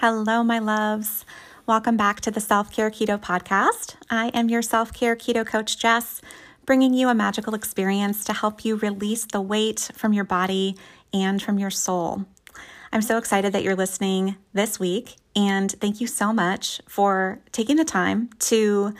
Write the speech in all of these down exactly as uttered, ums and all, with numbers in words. Hello, my loves. Welcome back to the Self-Care Keto Podcast. I am your Self-Care Keto Coach, Jess, bringing you a magical experience to help you release the weight from your body and from your soul. I'm so excited that you're listening this week, and thank you so much for taking the time to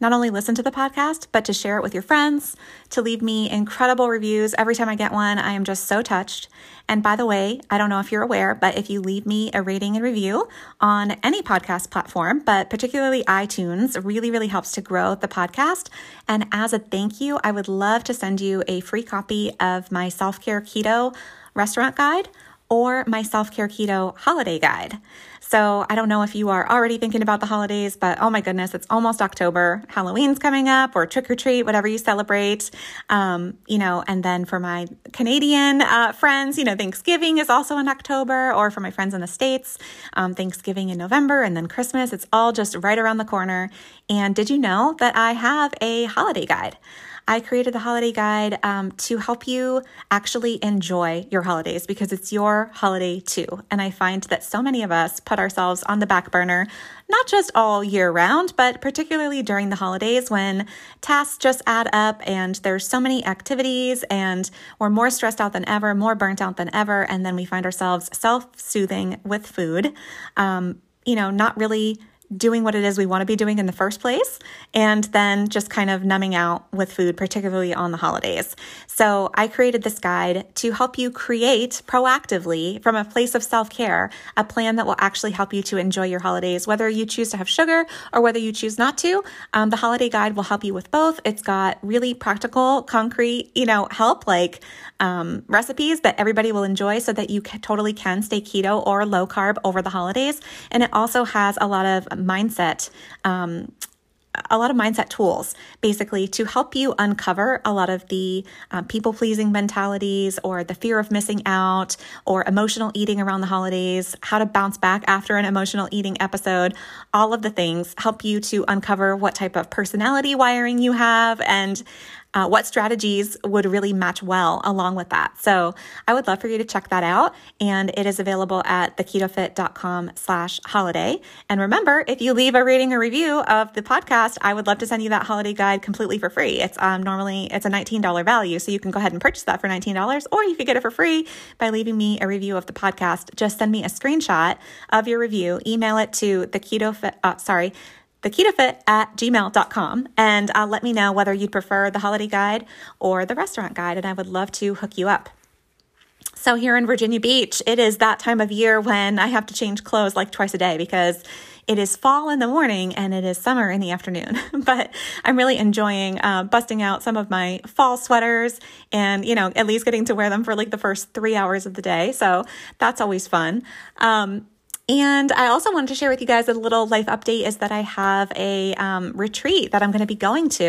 not only listen to the podcast, but to share it with your friends, to leave me incredible reviews. Every time I get one, I am just so touched. And by the way, I don't know if you're aware, but if you leave me a rating and review on any podcast platform, but particularly iTunes, really, really helps to grow the podcast. And as a thank you, I would love to send you a free copy of my Self-Care Keto Restaurant Guide or my Self-Care Keto Holiday Guide. So I don't know if you are already thinking about the holidays, but oh my goodness, it's almost October. Halloween's coming up, or trick or treat, whatever you celebrate. Um, you know, and then for my Canadian uh, friends, you know, Thanksgiving is also in October, or for my friends in the States, um, Thanksgiving in November, and then Christmas. It's all just right around the corner. And did you know that I have a holiday guide? I created the holiday guide um, to help you actually enjoy your holidays, because it's your holiday too. And I find that so many of us put ourselves on the back burner, not just all year round, but particularly during the holidays when tasks just add up and there's so many activities and we're more stressed out than ever, more burnt out than ever. And then we find ourselves self-soothing with food, um, you know, not really doing what it is we want to be doing in the first place, and then just kind of numbing out with food, particularly on the holidays. So I created this guide to help you create proactively, from a place of self-care, a plan that will actually help you to enjoy your holidays, whether you choose to have sugar or whether you choose not to. Um, the holiday guide will help you with both. It's got really practical, concrete, you know, help like um, recipes that everybody will enjoy so that you can, totally can stay keto or low carb over the holidays. And it also has a lot of mindset, um, a lot of mindset tools, basically, to help you uncover a lot of the uh, people-pleasing mentalities, or the fear of missing out, or emotional eating around the holidays, how to bounce back after an emotional eating episode, all of the things, help you to uncover what type of personality wiring you have, and Uh, what strategies would really match well along with that. So I would love for you to check that out. And it is available at theketofit.com slash holiday. And remember, if you leave a rating or review of the podcast, I would love to send you that holiday guide completely for free. It's um, normally, it's a nineteen dollars value. So you can go ahead and purchase that for nineteen dollars, or you could get it for free by leaving me a review of the podcast. Just send me a screenshot of your review, email it to the keto fit, uh, sorry, theketofit at gmail dot com, and uh, let me know whether you'd prefer the holiday guide or the restaurant guide, and I would love to hook you up. So here in Virginia Beach, it is that time of year when I have to change clothes like twice a day, because it is fall in the morning and it is summer in the afternoon. But I'm really enjoying uh, busting out some of my fall sweaters and, you know, at least getting to wear them for like the first three hours of the day. So that's always fun. Um, And I also wanted to share with you guys a little life update, is that I have a um, retreat that I'm going to be going to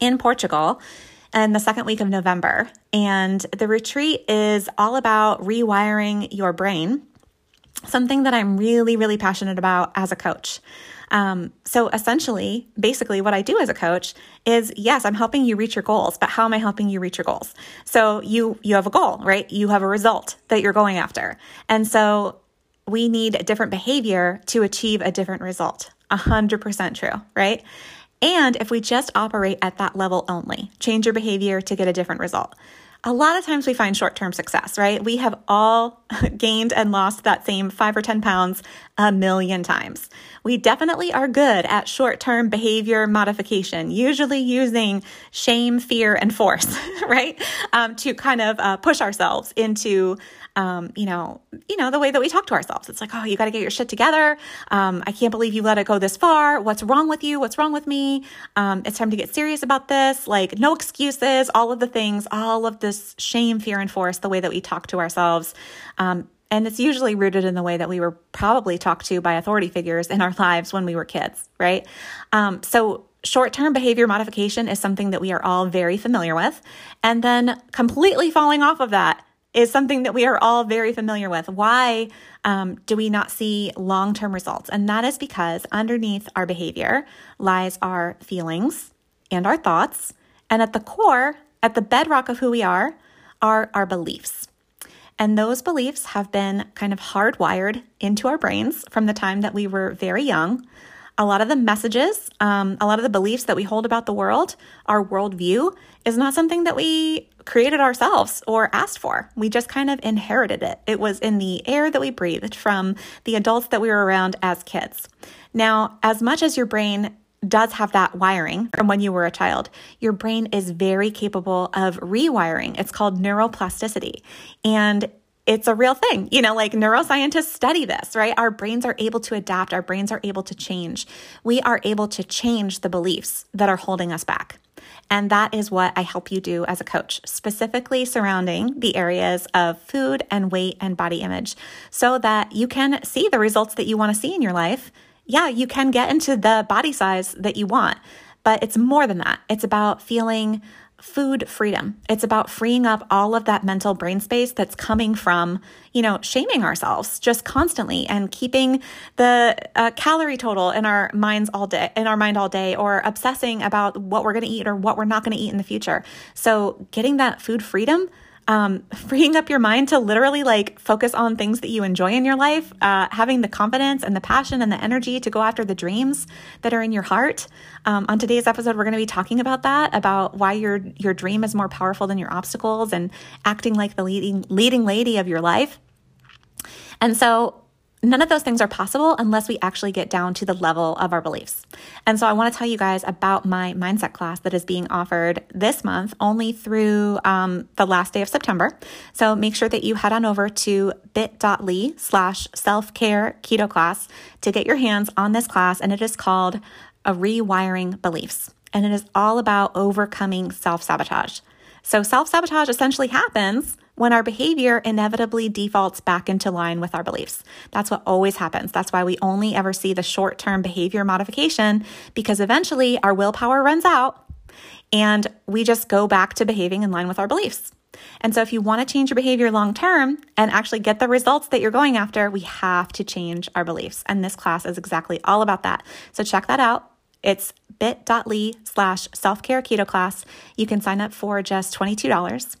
in Portugal in the second week of November. And the retreat is all about rewiring your brain, something that I'm really, really passionate about as a coach. Um, so essentially, basically what I do as a coach is, yes, I'm helping you reach your goals, but how am I helping you reach your goals? So you, you have a goal, right? You have a result that you're going after. And so we need a different behavior to achieve a different result. A hundred percent true, right? And if we just operate at that level only, change your behavior to get a different result, a lot of times we find short-term success, right? We have all gained and lost that same five or ten pounds a million times. We definitely are good at short-term behavior modification, usually using shame, fear, and force, right? Um, to kind of uh, push ourselves into, um, you know, you know, the way that we talk to ourselves. It's like, oh, you got to get your shit together. Um, I can't believe you let it go this far. What's wrong with you? What's wrong with me? Um, it's time to get serious about this. Like, no excuses, all of the things, all of this shame, fear, and force, the way that we talk to ourselves. Um, And it's usually rooted in the way that we were probably talked to by authority figures in our lives when we were kids, right? Um, so short-term behavior modification is something that we are all very familiar with. And then completely falling off of that is something that we are all very familiar with. Why um, do we not see long-term results? And that is because underneath our behavior lies our feelings and our thoughts. And at the core, at the bedrock of who we are, are our beliefs. And those beliefs have been kind of hardwired into our brains from the time that we were very young. A lot of the messages, um, a lot of the beliefs that we hold about the world, our worldview, is not something that we created ourselves or asked for. We just kind of inherited it. It was in the air that we breathed from the adults that we were around as kids. Now, as much as your brain does have that wiring from when you were a child, your brain is very capable of rewiring. It's called neuroplasticity. And it's a real thing. You know, like neuroscientists study this, right? Our brains are able to adapt. Our brains are able to change. We are able to change the beliefs that are holding us back. And that is what I help you do as a coach, specifically surrounding the areas of food and weight and body image, so that you can see the results that you want to see in your life. Yeah, you can get into the body size that you want, but it's more than that. It's about feeling food freedom. It's about freeing up all of that mental brain space that's coming from, you know, shaming ourselves just constantly and keeping the uh, calorie total in our minds all day, in our mind all day, or obsessing about what we're going to eat or what we're not going to eat in the future. So getting that food freedom, um, freeing up your mind to literally like focus on things that you enjoy in your life, uh, having the confidence and the passion and the energy to go after the dreams that are in your heart. Um, on today's episode, we're going to be talking about that, about why your, your dream is more powerful than your obstacles and acting like the leading, leading lady of your life. And so none of those things are possible unless we actually get down to the level of our beliefs. And so I want to tell you guys about my mindset class that is being offered this month only through um, the last day of September. So make sure that you head on over to bit.ly slash self-care keto class to get your hands on this class. And it is called A Rewiring Beliefs. And it is all about overcoming self-sabotage. So self-sabotage essentially happens when our behavior inevitably defaults back into line with our beliefs. That's what always happens. That's why we only ever see the short-term behavior modification, because eventually our willpower runs out and we just go back to behaving in line with our beliefs. And so if you want to change your behavior long-term and actually get the results that you're going after, we have to change our beliefs. And this class is exactly all about that. So check that out. It's bit.ly slash self-care keto class. You can sign up for just twenty-two dollars.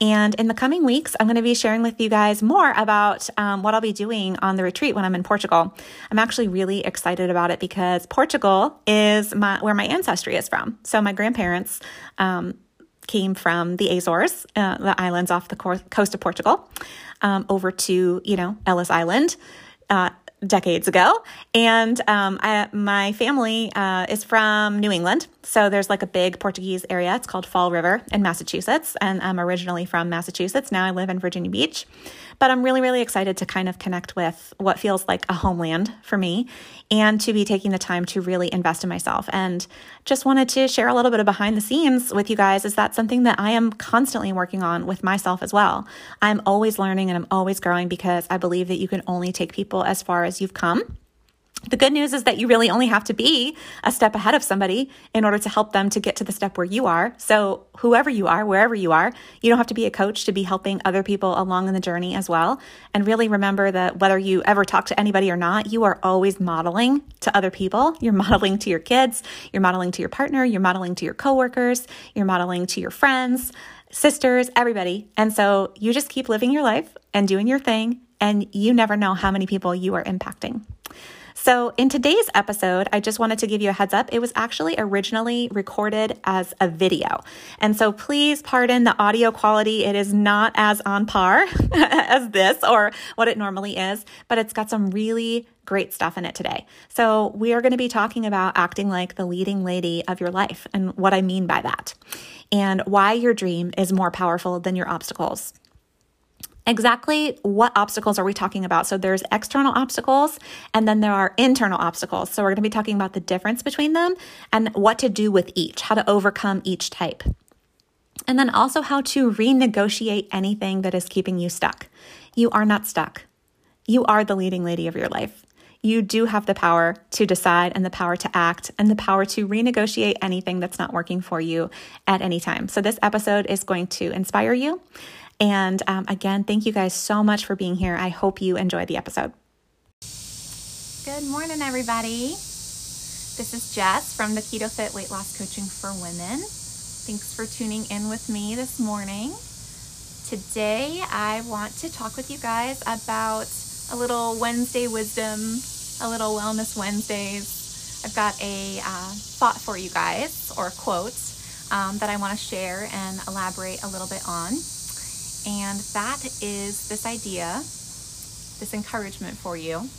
And in the coming weeks, I'm going to be sharing with you guys more about um, what I'll be doing on the retreat when I'm in Portugal. I'm actually really excited about it because Portugal is my, where my ancestry is from. So my grandparents um, came from the Azores, uh, the islands off the coast of Portugal, um, over to, you know, Ellis Island, uh, decades ago. And um, I, my family uh, is from New England. So there's like a big Portuguese area. It's called Fall River in Massachusetts. And I'm originally from Massachusetts. Now I live in Virginia Beach. But I'm really, really excited to kind of connect with what feels like a homeland for me and to be taking the time to really invest in myself. And just wanted to share a little bit of behind the scenes with you guys, is that something that I am constantly working on with myself as well. I'm always learning and I'm always growing, because I believe that you can only take people as far as you've come. The good news is that you really only have to be a step ahead of somebody in order to help them to get to the step where you are. So whoever you are, wherever you are, you don't have to be a coach to be helping other people along in the journey as well. And really remember that whether you ever talk to anybody or not, you are always modeling to other people. You're modeling to your kids, you're modeling to your partner, you're modeling to your coworkers, you're modeling to your friends, sisters, everybody. And so you just keep living your life and doing your thing, and you never know how many people you are impacting. So in today's episode, I just wanted to give you a heads up. It was actually originally recorded as a video. And so please pardon the audio quality. It is not as on par as this or what it normally is, but it's got some really great stuff in it today. So we are going to be talking about acting like the leading lady of your life and what I mean by that and why your dream is more powerful than your obstacles. Exactly what obstacles are we talking about? So there's external obstacles, and then there are internal obstacles. So we're going to be talking about the difference between them and what to do with each, how to overcome each type. And then also how to renegotiate anything that is keeping you stuck. You are not stuck. You are the leading lady of your life. You do have the power to decide and the power to act and the power to renegotiate anything that's not working for you at any time. So this episode is going to inspire you. And um, again, thank you guys so much for being here. I hope you enjoy the episode. Good morning, everybody. This is Jess from the Keto Fit Weight Loss Coaching for Women. Thanks for tuning in with me this morning. Today I want to talk with you guys about a little Wednesday wisdom, a little Wellness Wednesdays. I've got a uh, thought for you guys, or a quote, um, that I want to share and elaborate a little bit on. And that is this idea, this encouragement for you,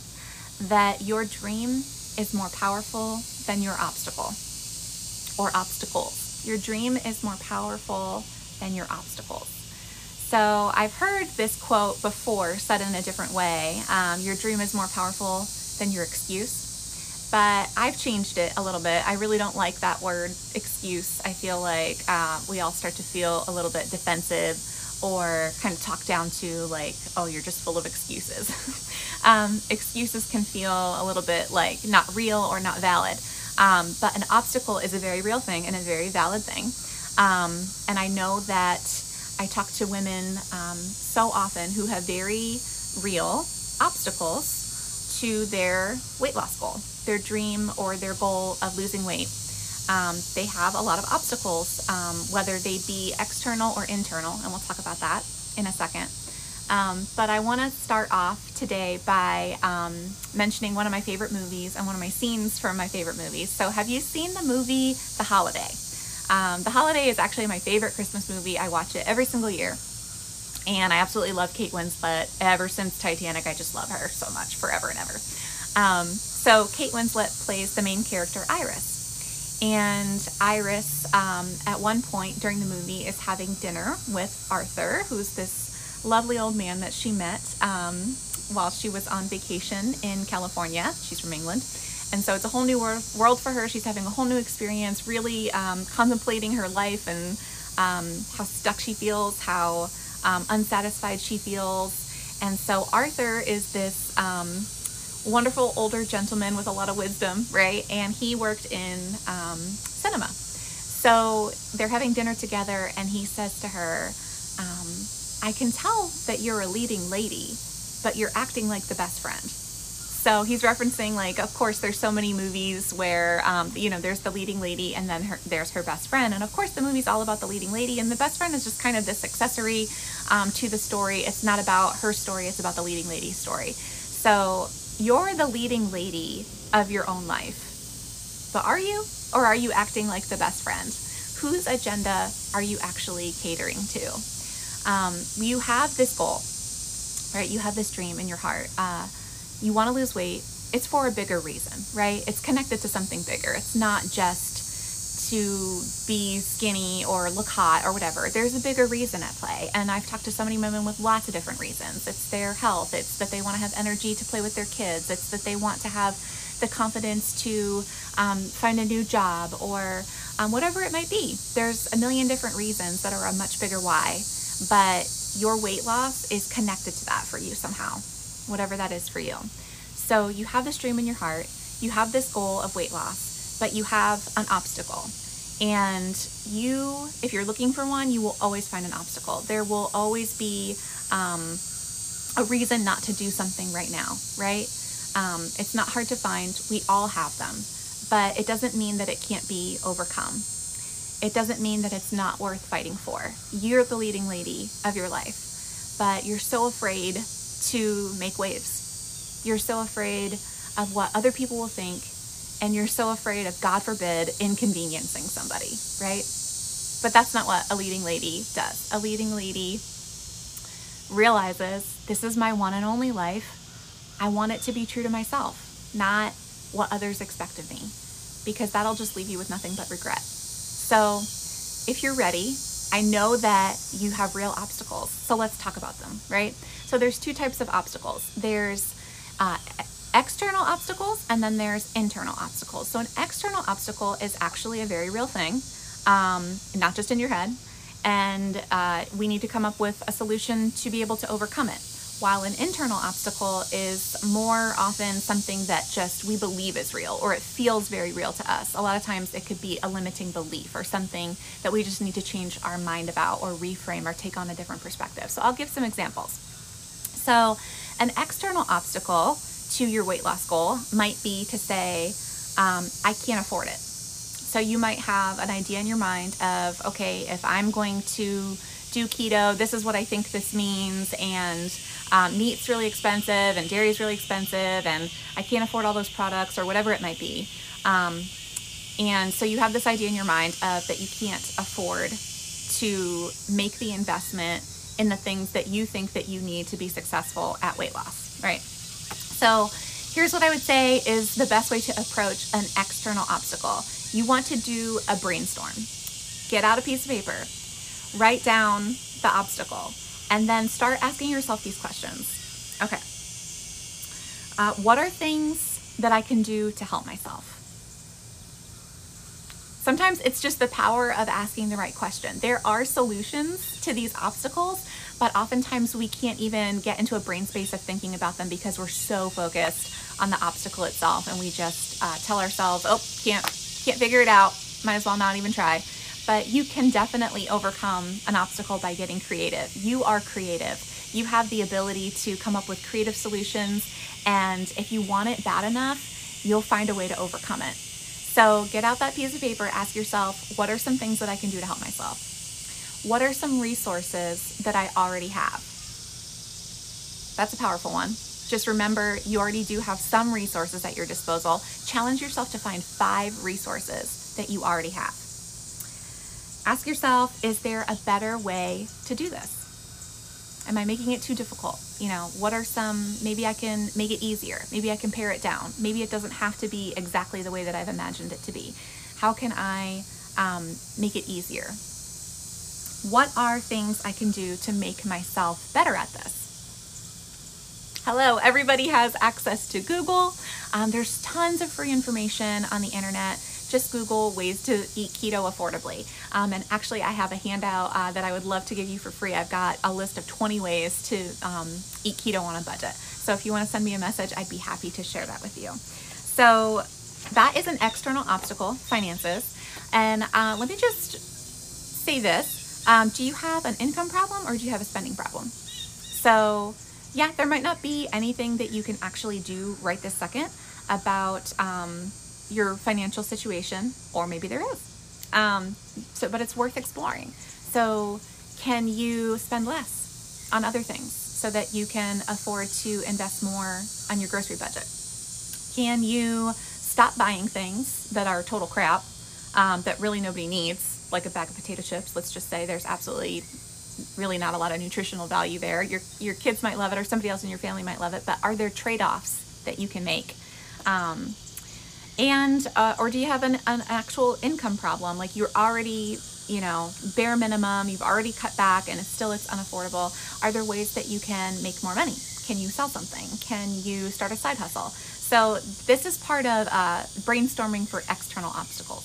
that your dream is more powerful than your obstacle or obstacles. Your dream is more powerful than your obstacles. So I've heard this quote before, said in a different way. Um, your dream is more powerful than your excuse, but I've changed it a little bit. I really don't like that word excuse. I feel like uh, we all start to feel a little bit defensive or kind of talked down to, like, oh, you're just full of excuses. um, excuses can feel a little bit like not real or not valid, um, but an obstacle is a very real thing and a very valid thing. Um, and I know that I talk to women um, so often who have very real obstacles to their weight loss goal, their dream or their goal of losing weight. Um, they have a lot of obstacles, um, whether they be external or internal, and we'll talk about that in a second. Um, but I want to start off today by um, mentioning one of my favorite movies and one of my scenes from my favorite movies. So have you seen the movie The Holiday? Um, The Holiday is actually my favorite Christmas movie. I watch it every single year, and I absolutely love Kate Winslet. Ever since Titanic, I just love her so much, forever and ever. Um, so Kate Winslet plays the main character, Iris. And Iris, um, at one point during the movie, is having dinner with Arthur, who's this lovely old man that she met um, while she was on vacation in California. She's from England. And so it's a whole new wor- world for her. She's having a whole new experience, really um, contemplating her life and um, how stuck she feels, how um, unsatisfied she feels. And so Arthur is this Um, wonderful older gentleman with a lot of wisdom, right? And he worked in um, cinema. So they're having dinner together, and he says to her, um, I can tell that you're a leading lady, but you're acting like the best friend. So he's referencing, like, of course, there's so many movies where, um, you know, there's the leading lady and then her, there's her best friend. And of course, the movie's all about the leading lady, and the best friend is just kind of this accessory um, to the story. It's not about her story, it's about the leading lady's story. So you're the leading lady of your own life, but are you? Or are you acting like the best friend? Whose agenda are you actually catering to? Um, you have this goal, right? You have this dream in your heart. Uh, you want to lose weight. It's for a bigger reason, right? It's connected to something bigger. It's not just to be skinny or look hot or whatever. There's a bigger reason at play. And I've talked to so many women with lots of different reasons. It's their health. It's that they want to have energy to play with their kids. It's that they want to have the confidence to um, find a new job, or um, whatever it might be. There's a million different reasons that are a much bigger why, but your weight loss is connected to that for you somehow, whatever that is for you. So you have this dream in your heart. You have this goal of weight loss, but you have an obstacle. And you, if you're looking for one, you will always find an obstacle. There will always be um, a reason not to do something right now, right? Um, it's not hard to find. We all have them, but it doesn't mean that it can't be overcome. It doesn't mean that it's not worth fighting for. You're the leading lady of your life, but you're so afraid to make waves. You're so afraid of what other people will think, and you're so afraid of, God forbid, inconveniencing somebody, right? But that's not what a leading lady does. A leading lady realizes, this is my one and only life. I want it to be true to myself, not what others expect of me, because that'll just leave you with nothing but regret. So if you're ready, I know that you have real obstacles, so let's talk about them, right? So there's two types of obstacles. There's uh, external obstacles, and then there's internal obstacles. So an external obstacle is actually a very real thing, um, not just in your head, and uh, we need to come up with a solution to be able to overcome it, while an internal obstacle is more often something that just we believe is real, or it feels very real to us. A lot of times it could be a limiting belief or something that we just need to change our mind about, or reframe, or take on a different perspective. So I'll give some examples. So an external obstacle to your weight loss goal might be to say, um, I can't afford it. So you might have an idea in your mind of, okay, if I'm going to do keto, this is what I think this means, and um, meat's really expensive and dairy's really expensive and I can't afford all those products, or whatever it might be. Um, and so you have this idea in your mind of that you can't afford to make the investment in the things that you think that you need to be successful at weight loss, right? So here's what I would say is the best way to approach an external obstacle. You want to do a brainstorm. Get out a piece of paper, write down the obstacle, and then start asking yourself these questions. Okay, uh, what are things that I can do to help myself? Sometimes it's just the power of asking the right question. There are solutions to these obstacles, but oftentimes we can't even get into a brain space of thinking about them because we're so focused on the obstacle itself, and we just uh, tell ourselves, oh, can't, can't figure it out, might as well not even try. But you can definitely overcome an obstacle by getting creative. You are creative. You have the ability to come up with creative solutions, and if you want it bad enough, you'll find a way to overcome it. So get out that piece of paper, ask yourself, what are some things that I can do to help myself? What are some resources that I already have? That's a powerful one. Just remember, you already do have some resources at your disposal. Challenge yourself to find five resources that you already have. Ask yourself, is there a better way to do this? Am I making it too difficult? You know, what are some, maybe I can make it easier. Maybe I can pare it down. Maybe it doesn't have to be exactly the way that I've imagined it to be. How can I um, make it easier? What are things I can do to make myself better at this? Hello, everybody has access to Google. Um, there's tons of free information on the internet. Just Google ways to eat keto affordably. Um, and actually I have a handout uh, that I would love to give you for free. I've got a list of twenty ways to um, eat keto on a budget. So if you want to send me a message, I'd be happy to share that with you. So that is an external obstacle, finances. And uh, let me just say this. Um, do you have an income problem, or do you have a spending problem? So yeah, there might not be anything that you can actually do right this second about um, your financial situation, or maybe there is. Um, so, but it's worth exploring. So can you spend less on other things so that you can afford to invest more on your grocery budget? Can you stop buying things that are total crap, um, that really nobody needs, like a bag of potato chips? Let's just say there's absolutely really not a lot of nutritional value there. Your, your kids might love it, or somebody else in your family might love it, but are there trade-offs that you can make? Um, And, uh, or do you have an, an actual income problem? Like you're already, you know, bare minimum, you've already cut back, and it's still, it's unaffordable. Are there ways that you can make more money? Can you sell something? Can you start a side hustle? So this is part of uh, brainstorming for external obstacles.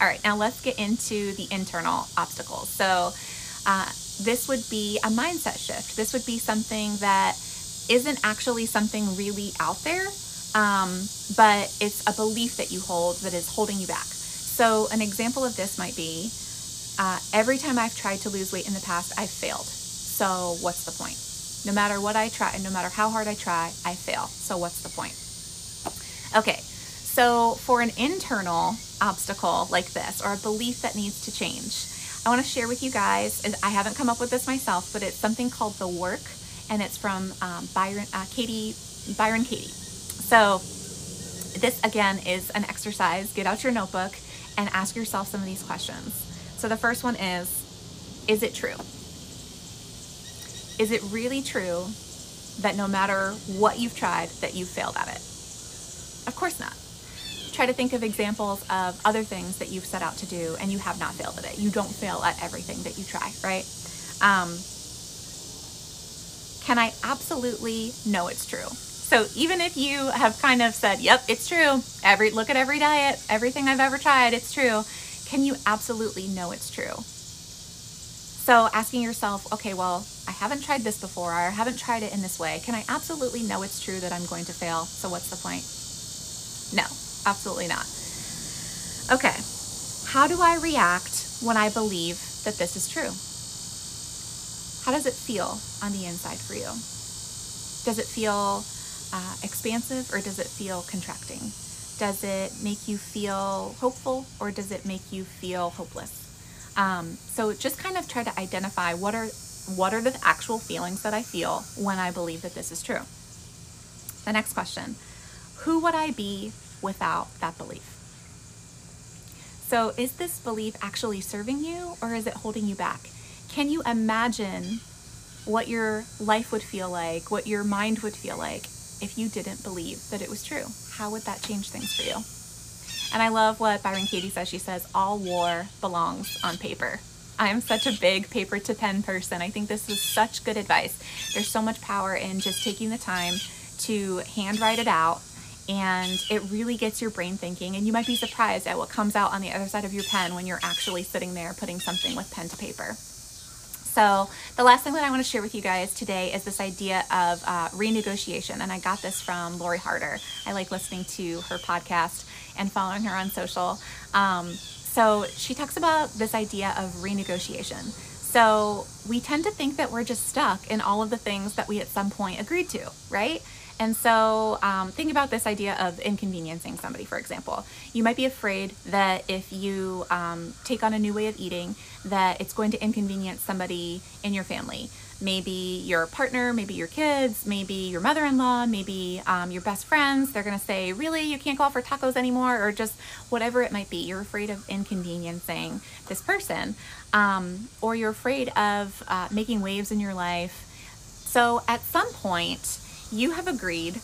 All right, now let's get into the internal obstacles. So uh, this would be a mindset shift. This would be something that isn't actually something really out there, Um, but it's a belief that you hold that is holding you back. So an example of this might be, uh, every time I've tried to lose weight in the past, I've failed. So what's the point? No matter what I try, no matter how hard I try, I fail. So what's the point? Okay. So for an internal obstacle like this, or a belief that needs to change, I want to share with you guys, and I haven't come up with this myself, but it's something called The Work, and it's from, um, Byron, uh, Katie, Byron Katie. So this again is an exercise. Get out your notebook and ask yourself some of these questions. So the first one is, is it true? Is it really true that no matter what you've tried, that you've failed at it? Of course not. Try to think of examples of other things that you've set out to do and you have not failed at it. You don't fail at everything that you try, right? Um, can I absolutely know it's true? So even if you have kind of said, yep, it's true, every look at every diet, everything I've ever tried, it's true, can you absolutely know it's true? So asking yourself, okay, well, I haven't tried this before, or I haven't tried it in this way. Can I absolutely know it's true that I'm going to fail? So what's the point? No, absolutely not. Okay, how do I react when I believe that this is true? How does it feel on the inside for you? Does it feel Uh, expansive, or does it feel contracting? Does it make you feel hopeful, or does it make you feel hopeless? Um, so just kind of try to identify what are what are the actual feelings that I feel when I believe that this is true. The next question, who would I be without that belief? So is this belief actually serving you, or is it holding you back? Can you imagine what your life would feel like, what your mind would feel like if you didn't believe that it was true? How would that change things for you? And I love what Byron Katie says. She says, all war belongs on paper. I am such a big paper to pen person. I think this is such good advice. There's so much power in just taking the time to handwrite it out, and it really gets your brain thinking, and you might be surprised at what comes out on the other side of your pen when you're actually sitting there putting something with pen to paper. So the last thing that I want to share with you guys today is this idea of uh, renegotiation. And I got this from Lori Harder. I like listening to her podcast and following her on social. Um, so she talks about this idea of renegotiation. So we tend to think that we're just stuck in all of the things that we at some point agreed to, right? And so um, think about this idea of inconveniencing somebody, for example. You might be afraid that if you um, take on a new way of eating, that it's going to inconvenience somebody in your family. Maybe your partner, maybe your kids, maybe your mother-in-law, maybe um, your best friends. They're gonna say, really, you can't go out for tacos anymore, or just whatever it might be. You're afraid of inconveniencing this person, um, or you're afraid of uh, making waves in your life. So at some point, you have agreed,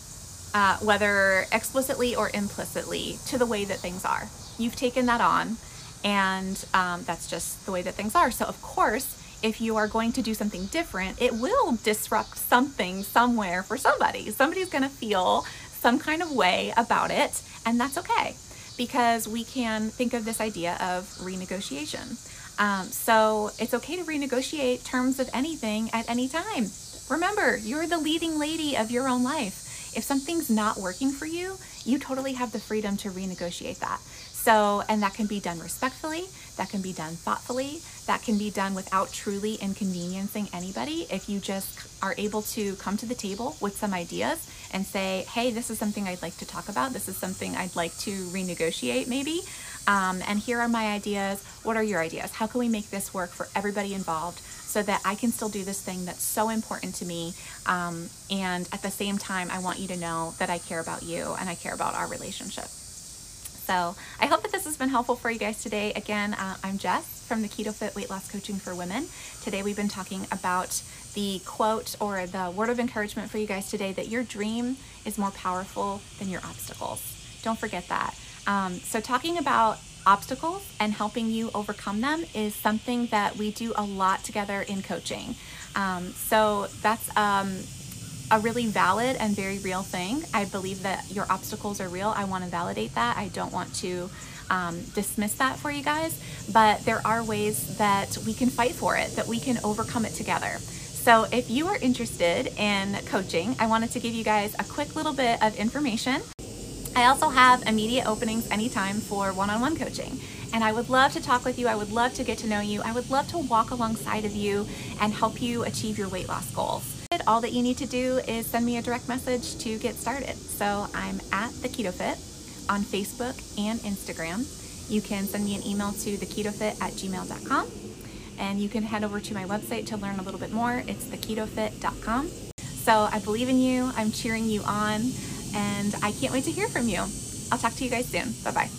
uh, whether explicitly or implicitly, to the way that things are. You've taken that on, and um, that's just the way that things are. So of course, if you are going to do something different, it will disrupt something somewhere for somebody. Somebody's gonna feel some kind of way about it, and that's okay, because we can think of this idea of renegotiation. Um, so it's okay to renegotiate terms of anything at any time. Remember, you're the leading lady of your own life. If something's not working for you, you totally have the freedom to renegotiate that. So, and that can be done respectfully, that can be done thoughtfully, that can be done without truly inconveniencing anybody. If you just are able to come to the table with some ideas and say, hey, this is something I'd like to talk about. This is something I'd like to renegotiate maybe. Um, and here are my ideas. What are your ideas? How can we make this work for everybody involved so that I can still do this thing that's so important to me? Um, and at the same time, I want you to know that I care about you and I care about our relationship. So I hope that this has been helpful for you guys today. Again, uh, I'm Jess from the Keto Fit Weight Loss Coaching for Women. Today we've been talking about the quote or the word of encouragement for you guys today, that your dream is more powerful than your obstacles. Don't forget that. Um, so talking about obstacles and helping you overcome them is something that we do a lot together in coaching. Um, so that's um, a really valid and very real thing. I believe that your obstacles are real. I want to validate that. I don't want to um, dismiss that for you guys, but there are ways that we can fight for it, that we can overcome it together. So if you are interested in coaching, I wanted to give you guys a quick little bit of information. I also have immediate openings anytime for one-on-one coaching. And I would love to talk with you. I would love to get to know you. I would love to walk alongside of you and help you achieve your weight loss goals. All that you need to do is send me a direct message to get started. So I'm at The Keto Fit on Facebook and Instagram. You can send me an email to the keto fit at gmail dot com. And you can head over to my website to learn a little bit more. It's the keto fit dot com. So I believe in you. I'm cheering you on. And I can't wait to hear from you. I'll talk to you guys soon. Bye-bye.